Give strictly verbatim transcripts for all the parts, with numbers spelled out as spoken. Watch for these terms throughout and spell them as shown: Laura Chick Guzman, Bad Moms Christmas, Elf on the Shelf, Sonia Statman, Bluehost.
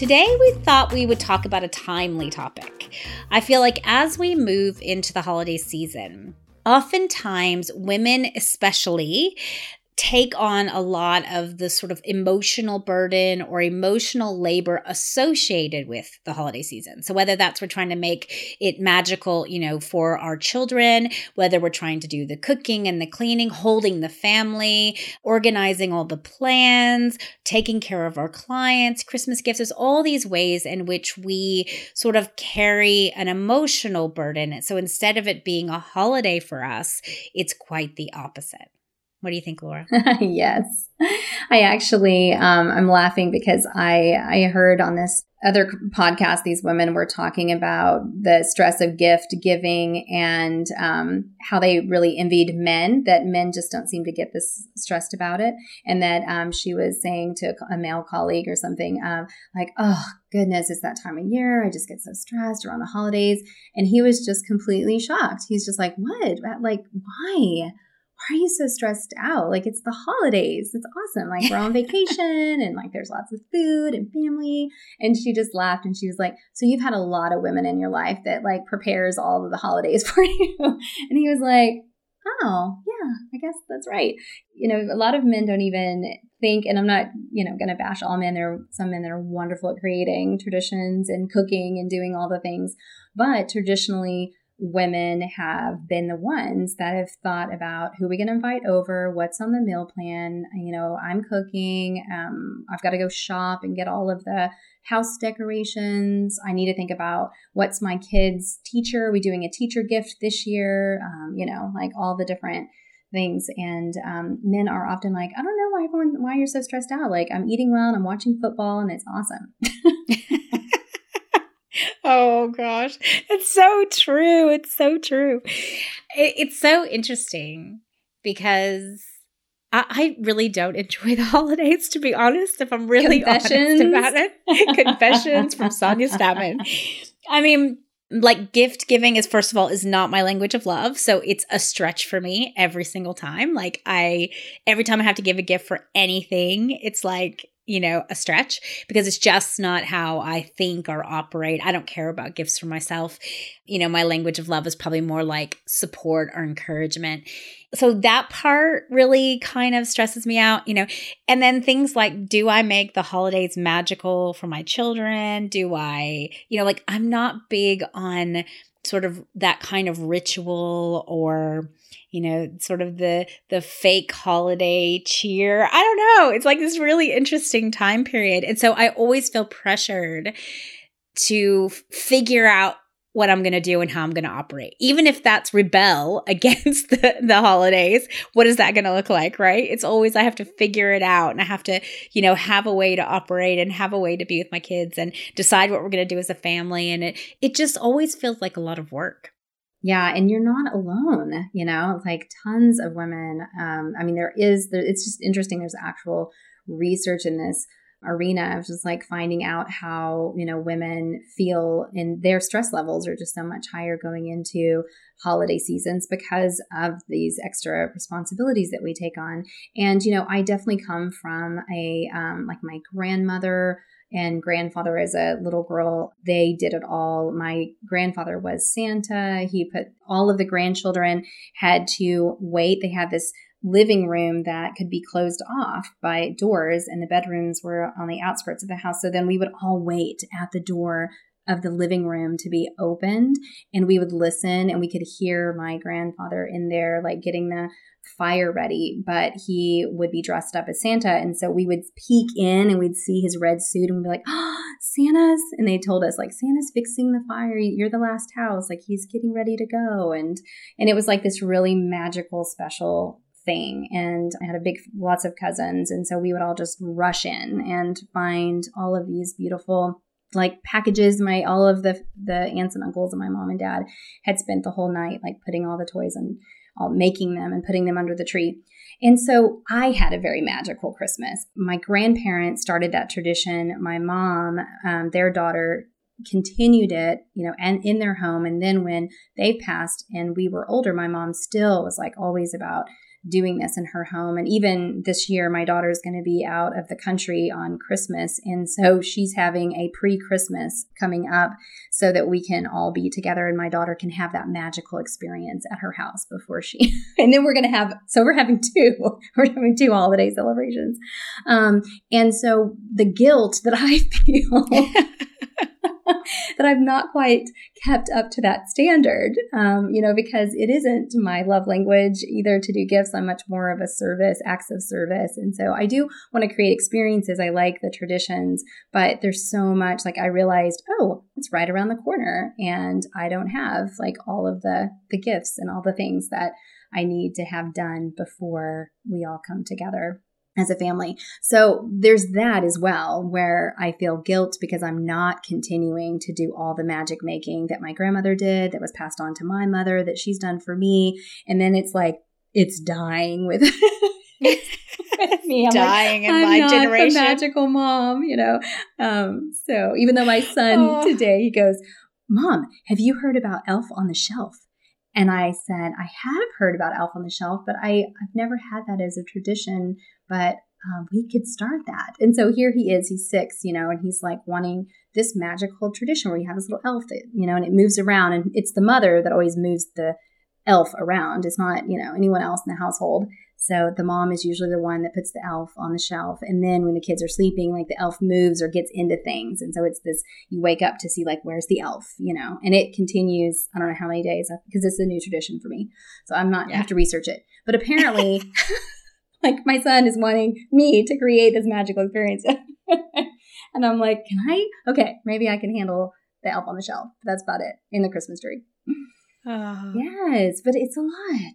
Today, we thought we would talk about a timely topic. I feel like as we move into the holiday season, oftentimes women especially take on a lot of the sort of emotional burden or emotional labor associated with the holiday season. So whether that's we're trying to make it magical, you know, for our children, whether we're trying to do the cooking and the cleaning, holding the family, organizing all the plans, taking care of our clients, Christmas gifts, there's all these ways in which we sort of carry an emotional burden. So instead of it being a holiday for us, it's quite the opposite. What do you think, Laura? Yes. I actually, um, I'm laughing because I, I heard on this other podcast, these women were talking about the stress of gift giving and um, how they really envied men, that men just don't seem to get this stressed about it. And that um, she was saying to a male colleague or something um, like, oh, goodness, it's that time of year. I just get so stressed around the holidays. And he was just completely shocked. He's just like, what? Like, why? Why are you so stressed out? Like, it's the holidays. It's awesome. Like, we're on vacation and like there's lots of food and family. And she just laughed and she was like, so you've had a lot of women in your life that like prepares all of the holidays for you. And he was like, oh, yeah, I guess that's right. You know, a lot of men don't even think, and I'm not, you know, going to bash all men. There are some men that are wonderful at creating traditions and cooking and doing all the things. But traditionally, women have been the ones that have thought about who are we going to invite over, what's on the meal plan, you know, I'm cooking, um, I've got to go shop and get all of the house decorations, I need to think about what's my kid's teacher, are we doing a teacher gift this year, um, you know, like all the different things. And um, men are often like, I don't know why everyone, why you're so stressed out, like I'm eating well and I'm watching football and it's awesome. Oh, gosh. It's so true. It's so true. It's so interesting because I, I really don't enjoy the holidays, to be honest, if I'm really honest about it. Confessions from Sonia Statman. I mean, like gift giving is, first of all, is not my language of love. So it's a stretch for me every single time. Like I, every time I have to give a gift for anything, it's like, you know, a stretch because it's just not how I think or operate. I don't care about gifts for myself. You know, my language of love is probably more like support or encouragement. So that part really kind of stresses me out, you know. And then things like, do I make the holidays magical for my children? Do I, you know, like I'm not big on sort of that kind of ritual or, you know, sort of the the fake holiday cheer. I don't know. It's like this really interesting time period. And so I always feel pressured to figure out what I'm going to do and how I'm going to operate. Even if that's rebel against the, the holidays, what is that going to look like, right? It's always I have to figure it out and I have to, you know, have a way to operate and have a way to be with my kids and decide what we're going to do as a family. And it it just always feels like a lot of work. Yeah. And you're not alone, you know, like tons of women. Um, I mean, there is, there, it's just interesting. There's actual research in this arena of just like finding out how, you know, women feel and their stress levels are just so much higher going into holiday seasons because of these extra responsibilities that we take on. And, you know, I definitely come from a, um, like my grandmother and grandfather as a little girl, they did it all. My grandfather was Santa. He put all of the grandchildren had to wait. They had this living room that could be closed off by doors and the bedrooms were on the outskirts of the house. So then we would all wait at the door of the living room to be opened and we would listen and we could hear my grandfather in there like getting the fire ready, but he would be dressed up as Santa. And so we would peek in and we'd see his red suit and we'd be like, oh, Santa's. And they told us like, Santa's fixing the fire. You're the last house. Like he's getting ready to go. And, and it was like this really magical, special thing. And I had a big, lots of cousins. And so we would all just rush in and find all of these beautiful, like, packages. My, all of the, the aunts and uncles and my mom and dad had spent the whole night, like, putting all the toys and all making them and putting them under the tree. And so I had a very magical Christmas. My grandparents started that tradition. My mom, um, their daughter, continued it, you know, and in their home. And then when they passed and we were older, my mom still was, like, always about doing this in her home. And even this year, my daughter is going to be out of the country on Christmas. And so she's having a pre-Christmas coming up so that we can all be together and my daughter can have that magical experience at her house before she, and then we're going to have, so we're having two, we're having two holiday celebrations. Um, and so the guilt that I feel that I've not quite kept up to that standard, um, you know, because it isn't my love language either to do gifts. I'm much more of a service, acts of service. And so I do want to create experiences. I like the traditions, but there's so much, like, I realized, oh, it's right around the corner and I don't have, like, all of the, the gifts and all the things that I need to have done before we all come together as a family. So there's that as well, where I feel guilt because I'm not continuing to do all the magic making that my grandmother did, that was passed on to my mother, that she's done for me. And then it's like, it's dying with, with me. I'm dying, like, in I'm my not generation. The magical mom, you know? Um, so even though my son oh. today, he goes, Mom, have you heard about Elf on the Shelf? And I said, I have heard about Elf on the Shelf, but I, I've never had that as a tradition, but um, we could start that. And so here he is, he's six, you know, and he's, like, wanting this magical tradition where you have this little elf, that, you know, and it moves around, and it's the mother that always moves the elf around. It's not, you know, anyone else in the household. So the mom is usually the one that puts the elf on the shelf. And then when the kids are sleeping, like, the elf moves or gets into things. And so it's this, you wake up to see, like, where's the elf, you know, and it continues. I don't know how many days, because it's a new tradition for me. So I'm not, yeah. I have to research it, but apparently like, my son is wanting me to create this magical experience. And I'm like, can I? Okay, maybe I can handle the elf on the shelf. But that's about it in the Christmas tree. Oh. Yes, but it's a lot.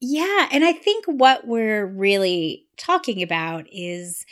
Yeah. And I think what we're really talking about is,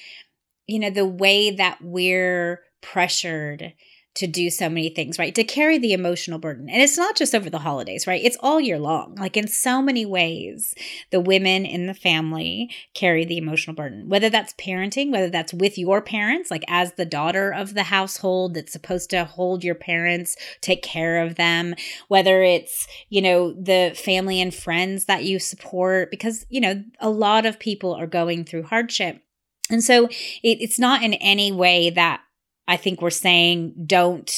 you know, the way that we're pressured to do so many things, right? To carry the emotional burden. And it's not just over the holidays, right? It's all year long. Like, in so many ways, the women in the family carry the emotional burden, whether that's parenting, whether that's with your parents, like, as the daughter of the household that's supposed to hold your parents, take care of them, whether it's, you know, the family and friends that you support, because, you know, a lot of people are going through hardship. And so it, it's not in any way that I think we're saying don't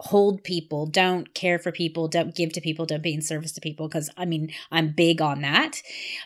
hold people, don't care for people, don't give to people, don't be in service to people, because, I mean, I'm big on that.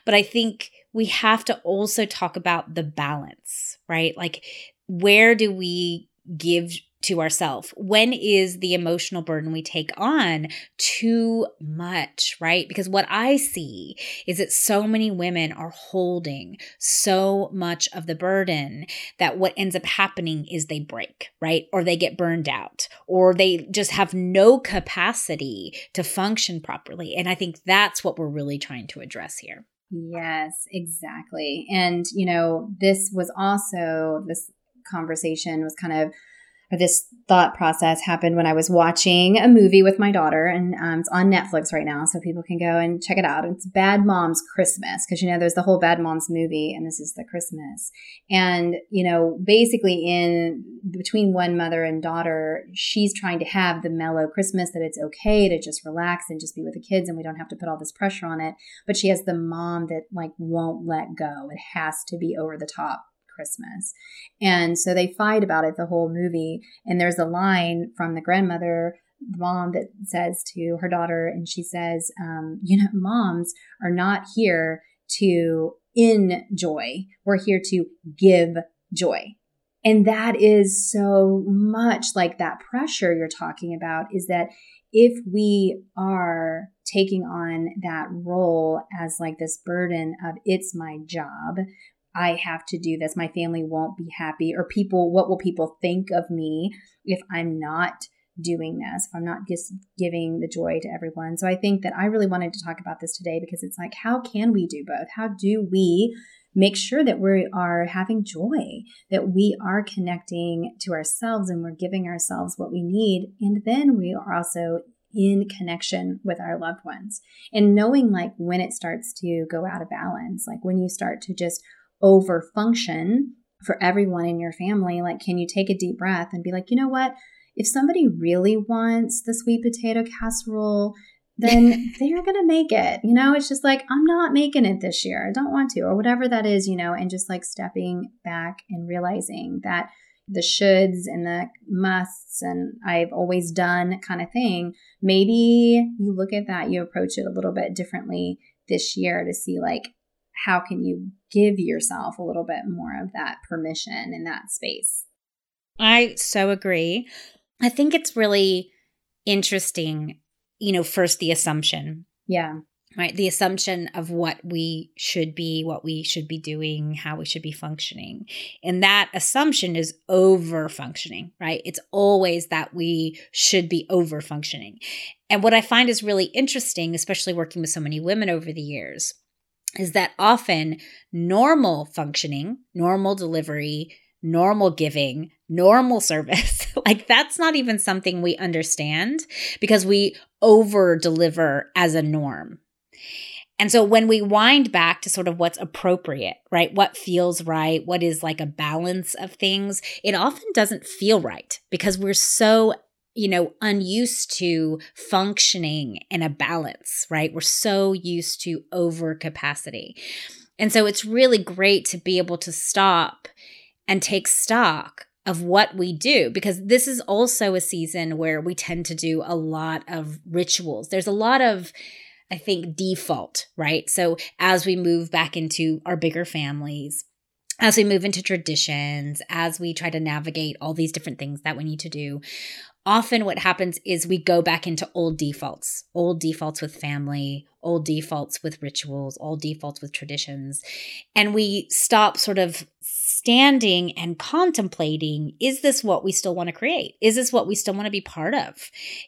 But I think we have to also talk about the balance, right? Like, where do we give to ourselves? When is the emotional burden we take on too much, right? Because what I see is that so many women are holding so much of the burden that what ends up happening is they break, right? Or they get burned out, or they just have no capacity to function properly. And I think that's what we're really trying to address here. Yes, exactly. And, you know, this was also, this conversation was kind of, this thought process happened when I was watching a movie with my daughter, and um, it's on Netflix right now, so people can go and check it out. It's Bad Moms Christmas, because, you know, there's the whole Bad Moms movie, and this is the Christmas. And, you know, basically in between one mother and daughter, she's trying to have the mellow Christmas, that it's okay to just relax and just be with the kids, and we don't have to put all this pressure on it. But she has the mom that, like, won't let go. It has to be over the top Christmas. And so they fight about it the whole movie. And there's a line from the grandmother, the mom, that says to her daughter, and she says, um, you know, moms are not here to enjoy. We're here to give joy. And that is so much like that pressure you're talking about, is that if we are taking on that role as, like, this burden of, it's my job, I have to do this, my family won't be happy, or people, what will people think of me if I'm not doing this, if I'm not just giving the joy to everyone. So I think that I really wanted to talk about this today because it's like, how can we do both? How do we make sure that we are having joy, that we are connecting to ourselves and we're giving ourselves what we need. And then we are also in connection with our loved ones and knowing like when it starts to go out of balance, like when you start to just over function for everyone in your family, like, can you take a deep breath and be like, you know what, if somebody really wants the sweet potato casserole, then they're going to make it. You know, it's just like, I'm not making it this year. I don't want to, or whatever that is, you know, and just like stepping back and realizing that the shoulds and the musts and I've always done kind of thing. Maybe you look at that, you approach it a little bit differently this year to see like, how can you give yourself a little bit more of that permission in that space? I so agree. I think it's really interesting, you know, first the assumption. Yeah. Right? The assumption of what we should be, what we should be doing, how we should be functioning. And that assumption is over functioning, right? It's always that we should be over functioning. And what I find is really interesting, especially working with so many women over the years, is that often normal functioning, normal delivery, normal giving, normal service, like that's not even something we understand because we over deliver as a norm. And so when we wind back to sort of what's appropriate, right, what feels right, what is like a balance of things, it often doesn't feel right because we're so, you know, unused to functioning in a balance, right? We're so used to overcapacity. And so it's really great to be able to stop and take stock of what we do, because this is also a season where we tend to do a lot of rituals. There's a lot of, I think, default, right? So as we move back into our bigger families, as we move into traditions, as we try to navigate all these different things that we need to do, often what happens is we go back into old defaults, old defaults with family, old defaults with rituals, old defaults with traditions. And we stop sort of standing and contemplating, is this what we still want to create? Is this what we still want to be part of?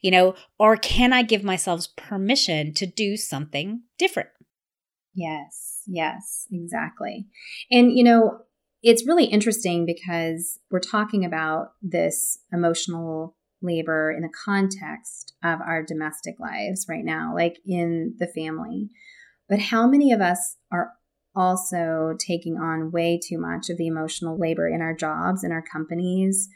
You know, or can I give myself permission to do something different? Yes, yes, exactly. And, you know, it's really interesting because we're talking about this emotional labor in the context of our domestic lives right now, like in the family. But how many of us are also taking on way too much of the emotional labor in our jobs, in our companies,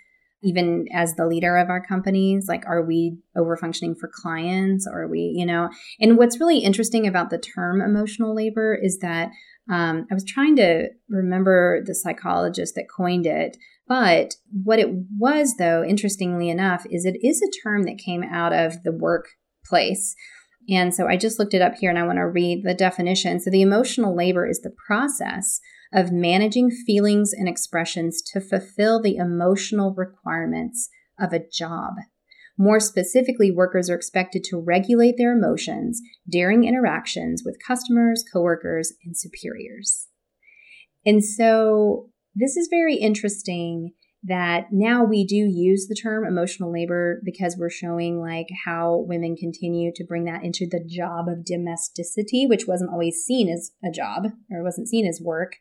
even as the leader of our companies? Like, are we overfunctioning for clients? Or are we, you know, and what's really interesting about the term emotional labor is that um, I was trying to remember the psychologist that coined it, but what it was, though, interestingly enough, is it is a term that came out of the workplace. And so I just looked it up here and I want to read the definition. So the emotional labor is the process of managing feelings and expressions to fulfill the emotional requirements of a job. More specifically, workers are expected to regulate their emotions during interactions with customers, coworkers, and superiors. And so this is very interesting that now we do use the term emotional labor because we're showing like how women continue to bring that into the job of domesticity, which wasn't always seen as a job or wasn't seen as work.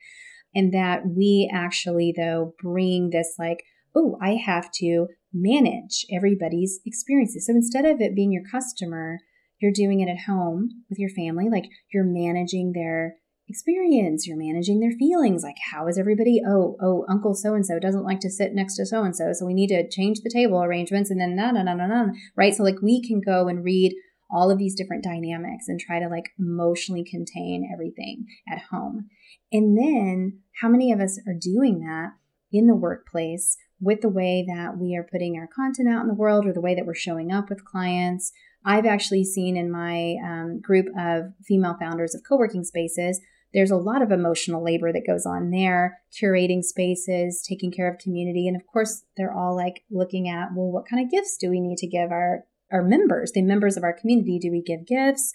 And that we actually, though, bring this like, oh, I have to manage everybody's experiences. So instead of it being your customer, you're doing it at home with your family, like you're managing their experience, you're managing their feelings. Like, how is everybody? Oh, oh, Uncle so-and-so doesn't like to sit next to so-and-so. So we need to change the table arrangements and then na na na na na. Right. So like we can go and read all of these different dynamics and try to like emotionally contain everything at home. And then how many of us are doing that in the workplace with the way that we are putting our content out in the world or the way that we're showing up with clients? I've actually seen in my um, group of female founders of co-working spaces, there's a lot of emotional labor that goes on there, curating spaces, taking care of community. And of course, they're all like looking at, well, what kind of gifts do we need to give our, our members, the members of our community? Do we give gifts?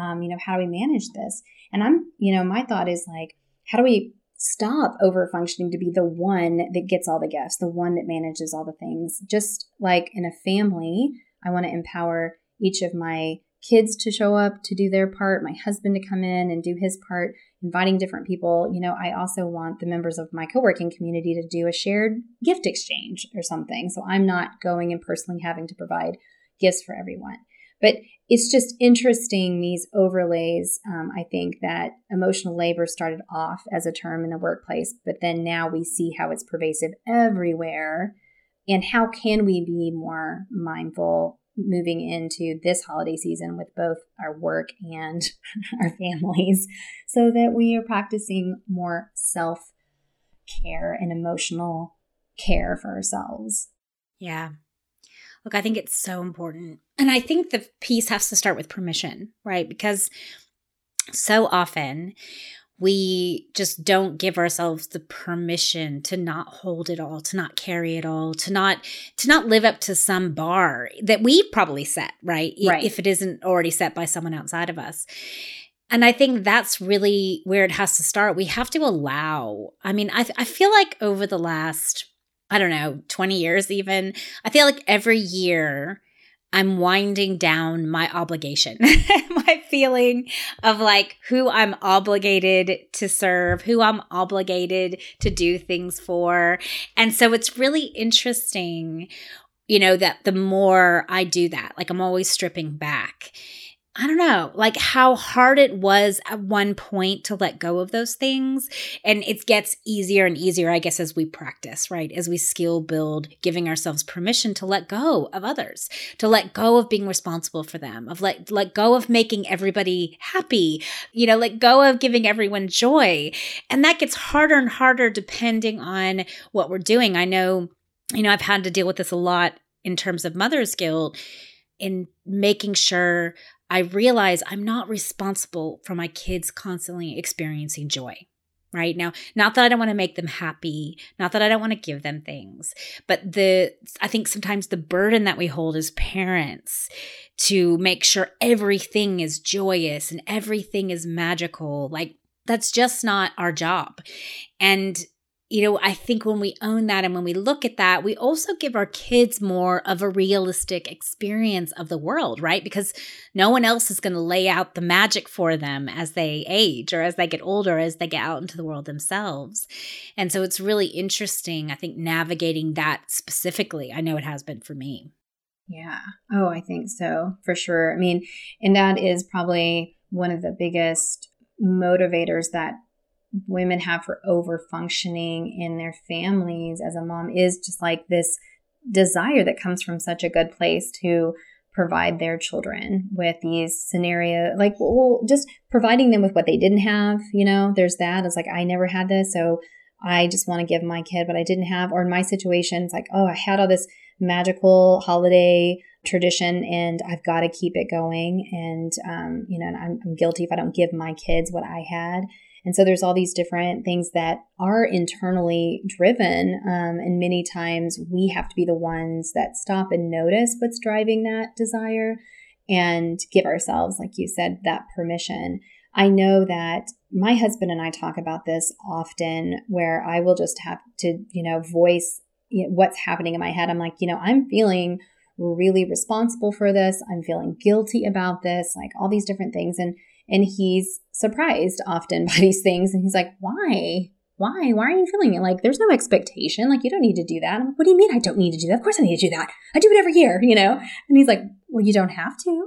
Um, you know, how do we manage this? And I'm, you know, my thought is like, how do we stop over-functioning to be the one that gets all the gifts, the one that manages all the things. Just like in a family, I want to empower each of my kids to show up, to do their part, my husband to come in and do his part, inviting different people. You know, I also want the members of my co-working community to do a shared gift exchange or something. So I'm not going and personally having to provide gifts for everyone. But it's just interesting, these overlays. Um, I think that emotional labor started off as a term in the workplace, but then now we see how it's pervasive everywhere. And how can we be more mindful moving into this holiday season with both our work and our families, so that we are practicing more self-care and emotional care for ourselves? Yeah. Look, I think it's so important. And I think the piece has to start with permission, right? Because so often we just don't give ourselves the permission to not hold it all, to not carry it all, to not to not live up to some bar that we probably set, right? right? If it isn't already set by someone outside of us. And I think that's really where it has to start. We have to allow. I mean, I, I feel like over the last, I don't know, twenty years even, I feel like every year I'm winding down my obligation, my feeling of like who I'm obligated to serve, who I'm obligated to do things for. And so it's really interesting, you know, that the more I do that, like I'm always stripping back. I don't know, like how hard it was at one point to let go of those things. And it gets easier and easier, I guess, as we practice, right? As we skill build, giving ourselves permission to let go of others, to let go of being responsible for them, of let, let go of making everybody happy, you know, let go of giving everyone joy. And that gets harder and harder depending on what we're doing. I know, you know, I've had to deal with this a lot in terms of mother's guilt, in making sure I realize I'm not responsible for my kids constantly experiencing joy, right? Now, not that I don't want to make them happy, not that I don't want to give them things, but the I think sometimes the burden that we hold as parents to make sure everything is joyous and everything is magical, like that's just not our job. And you know, I think when we own that and when we look at that, we also give our kids more of a realistic experience of the world, right? Because no one else is going to lay out the magic for them as they age or as they get older, as they get out into the world themselves. And so it's really interesting, I think, navigating that specifically. I know it has been for me. Yeah. Oh, I think so, for sure. I mean, and that is probably one of the biggest motivators that women have for over functioning in their families as a mom, is just like this desire that comes from such a good place to provide their children with these scenarios, like, well, just providing them with what they didn't have. You know, there's that. It's like, I never had this, so I just want to give my kid what I didn't have. Or in my situation, it's like, oh, I had all this magical holiday tradition and I've got to keep it going. And, um, you know, and I'm, I'm guilty if I don't give my kids what I had. And so there's all these different things that are internally driven. Um, and many times we have to be the ones that stop and notice what's driving that desire and give ourselves, like you said, that permission. I know that my husband and I talk about this often, where I will just have to, you know, voice what's happening in my head. I'm like, you know, I'm feeling really responsible for this. I'm feeling guilty about this, like all these different things. And And he's surprised often by these things. And he's like, why? Why? Why are you feeling it? Like, there's no expectation. Like, you don't need to do that. I'm like, what do you mean I don't need to do that? Of course I need to do that. I do it every year, you know? And he's like, well, you don't have to.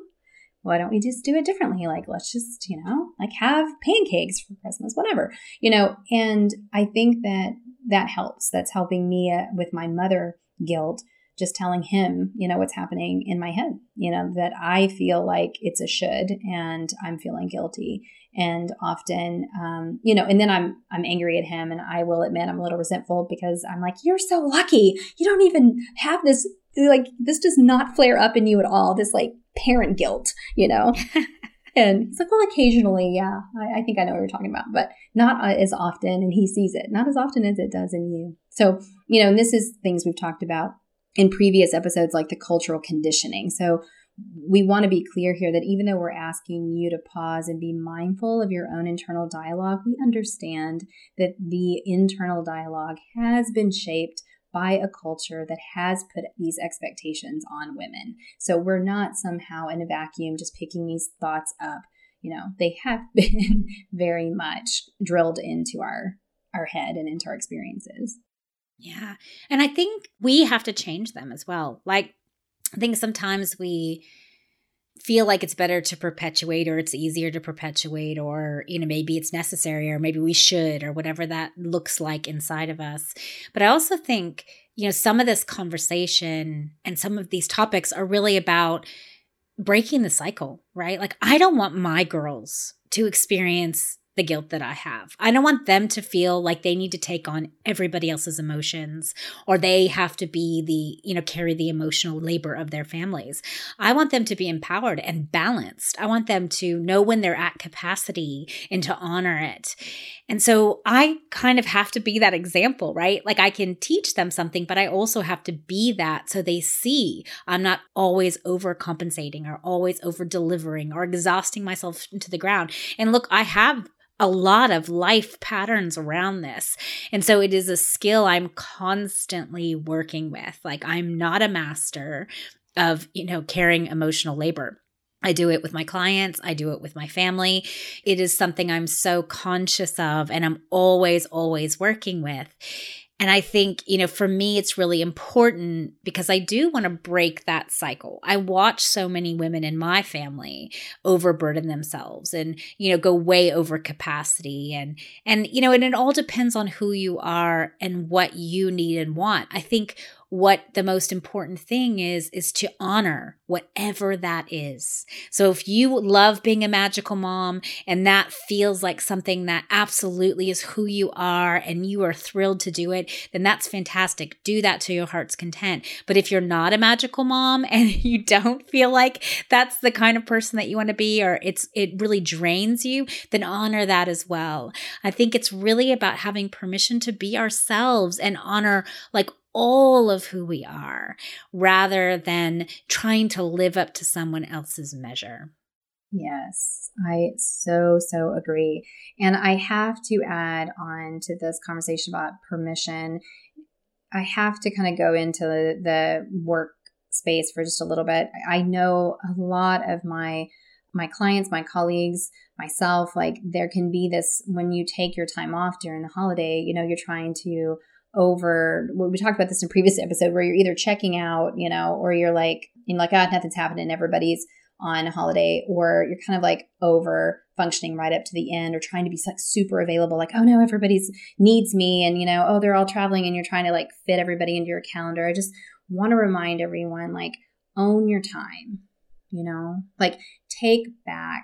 Why don't we just do it differently? Like, let's just, you know, like have pancakes for Christmas, whatever, you know? And I think that that helps. That's helping me uh, with my mother guilt, just telling him, you know, what's happening in my head, you know, that I feel like it's a should and I'm feeling guilty. And often, um, you know, and then I'm, I'm angry at him, and I will admit I'm a little resentful, because I'm like, you're so lucky. You don't even have this, like, this does not flare up in you at all. This like parent guilt, you know? And he's like, well, occasionally, yeah, I, I think I know what you're talking about, but not uh, as often. And he sees it not as often as it does in you. So, you know, and this is things we've talked about in previous episodes, like the cultural conditioning. So we want to be clear here that even though we're asking you to pause and be mindful of your own internal dialogue, we understand that the internal dialogue has been shaped by a culture that has put these expectations on women. So we're not somehow in a vacuum just picking these thoughts up. You know, they have been very much drilled into our, our head and into our experiences. Yeah. And I think we have to change them as well. Like, I think sometimes we feel like it's better to perpetuate, or it's easier to perpetuate, or, you know, maybe it's necessary, or maybe we should, or whatever that looks like inside of us. But I also think, you know, some of this conversation and some of these topics are really about breaking the cycle, right? Like, I don't want my girls to experience the guilt that I have. I don't want them to feel like they need to take on everybody else's emotions, or they have to be the, you know, carry the emotional labor of their families. I want them to be empowered and balanced. I want them to know when they're at capacity and to honor it. And so I kind of have to be that example, right? Like, I can teach them something, but I also have to be that so they see I'm not always overcompensating or always over-delivering or exhausting myself into the ground. And look, I have a lot of life patterns around this. And so it is a skill I'm constantly working with. Like, I'm not a master of, you know, carrying emotional labor. I do it with my clients. I do it with my family. It is something I'm so conscious of, and I'm always, always working with. And I think, you know, for me, it's really important because I do want to break that cycle. I watch so many women in my family overburden themselves and, you know, go way over capacity. And, and you know, and it all depends on who you are and what you need and want. I think what the most important thing is, is to honor whatever that is. So if you love being a magical mom and that feels like something that absolutely is who you are and you are thrilled to do it, then that's fantastic. Do that to your heart's content. But if you're not a magical mom and you don't feel like that's the kind of person that you want to be, or it's it really drains you, then honor that as well. I think it's really about having permission to be ourselves and honor like all of who we are, rather than trying to live up to someone else's measure. Yes, I so, so agree. And I have to add on to this conversation about permission. I have to kind of go into the, the work space for just a little bit. I know a lot of my my clients, my colleagues, myself, like, there can be this, when you take your time off during the holiday, you know, you're trying to over, well, we talked about this in a previous episode, where you're either checking out, you know, or you're like, you know, like, ah, oh, nothing's happening, everybody's on holiday, or you're kind of like over functioning right up to the end, or trying to be like super available, like, oh no, everybody's needs me, and, you know, oh, they're all traveling, and you're trying to like fit everybody into your calendar. I just want to remind everyone, like, own your time, you know, like, take back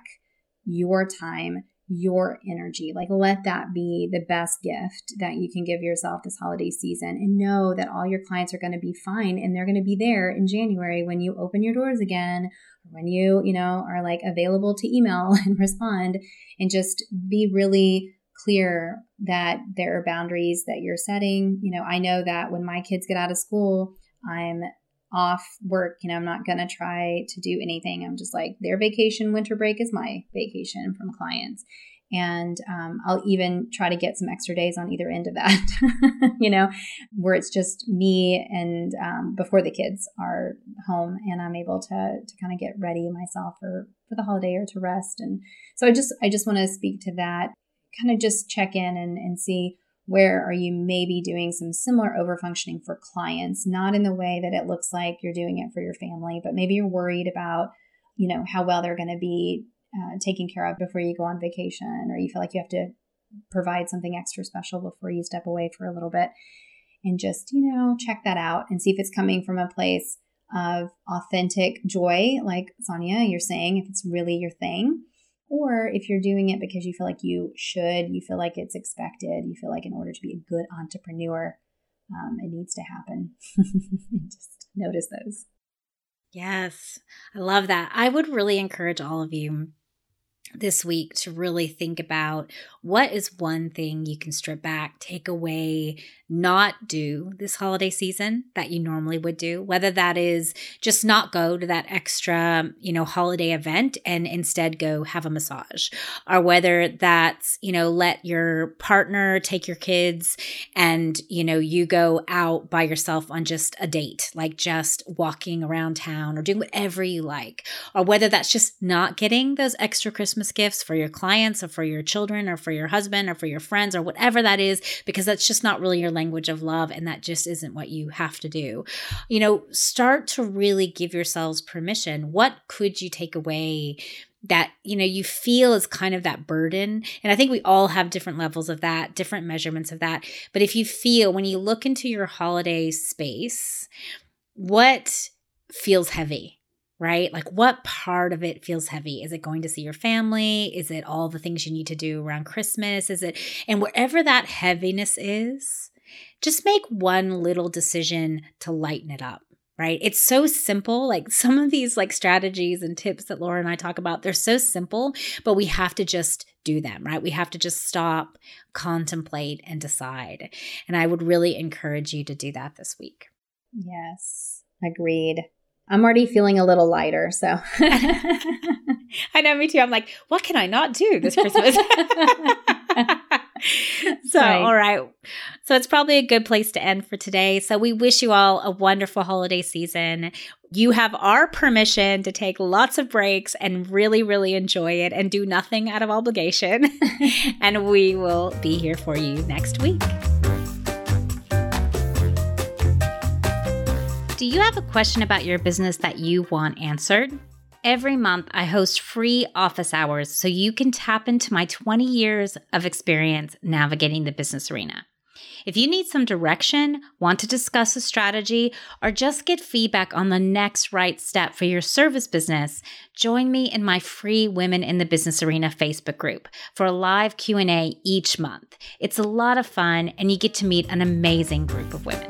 your time, your energy. Like, let that be the best gift that you can give yourself this holiday season, and know that all your clients are going to be fine, and they're going to be there in January when you open your doors again, when you, you know, are like available to email and respond. And just be really clear that there are boundaries that you're setting. You know, I know that when my kids get out of school, I'm off work. You know, I'm not going to try to do anything. I'm just like, their vacation, winter break is my vacation from clients. And um, I'll even try to get some extra days on either end of that, you know, where it's just me and um, before the kids are home, and I'm able to to kind of get ready myself for, for the holiday, or to rest. And so I just, I just want to speak to that, kind of just check in and, and see, where are you maybe doing some similar overfunctioning for clients? Not in the way that it looks like you're doing it for your family, but maybe you're worried about, you know, how well they're going to be uh, taken care of before you go on vacation, or you feel like you have to provide something extra special before you step away for a little bit. And just, you know, check that out and see if it's coming from a place of authentic joy, like Sonia, you're saying, if it's really your thing. Or if you're doing it because you feel like you should, you feel like it's expected, you feel like in order to be a good entrepreneur, um, it needs to happen. Just notice those. Yes, I love that. I would really encourage all of you this week to really think about what is one thing you can strip back, take away, not do this holiday season that you normally would do, whether that is just not go to that extra, you know, holiday event and instead go have a massage, or whether that's, you know, let your partner take your kids and, you know, you go out by yourself on just a date, like just walking around town or doing whatever you like, or whether that's just not getting those extra Christmas gifts for your clients or for your children or for your husband or for your friends or whatever that is, because that's just not really your language of love and that just isn't what you have to do. You know, start to really give yourselves permission. What could you take away that, you know, you feel is kind of that burden? And I think we all have different levels of that, different measurements of that. But if you feel, when you look into your holiday space, what feels heavy? Right? Like what part of it feels heavy? Is it going to see your family? Is it all the things you need to do around Christmas? Is it, and wherever that heaviness is, just make one little decision to lighten it up. Right? It's so simple. Like some of these like strategies and tips that Laura and I talk about, they're so simple, but we have to just do them, right? We have to just stop, contemplate, and decide. And I would really encourage you to do that this week. Yes, agreed. I'm already feeling a little lighter, so. I know, me too. I'm like, what can I not do this Christmas? So, right. All right. So it's probably a good place to end for today. So we wish you all a wonderful holiday season. You have our permission to take lots of breaks and really, really enjoy it and do nothing out of obligation. And we will be here for you next week. Do you have a question about your business that you want answered? Every month, I host free office hours so you can tap into my twenty years of experience navigating the business arena. If you need some direction, want to discuss a strategy, or just get feedback on the next right step for your service business, join me in my free Women in the Business Arena Facebook group for a live Q and A each month. It's a lot of fun, and you get to meet an amazing group of women.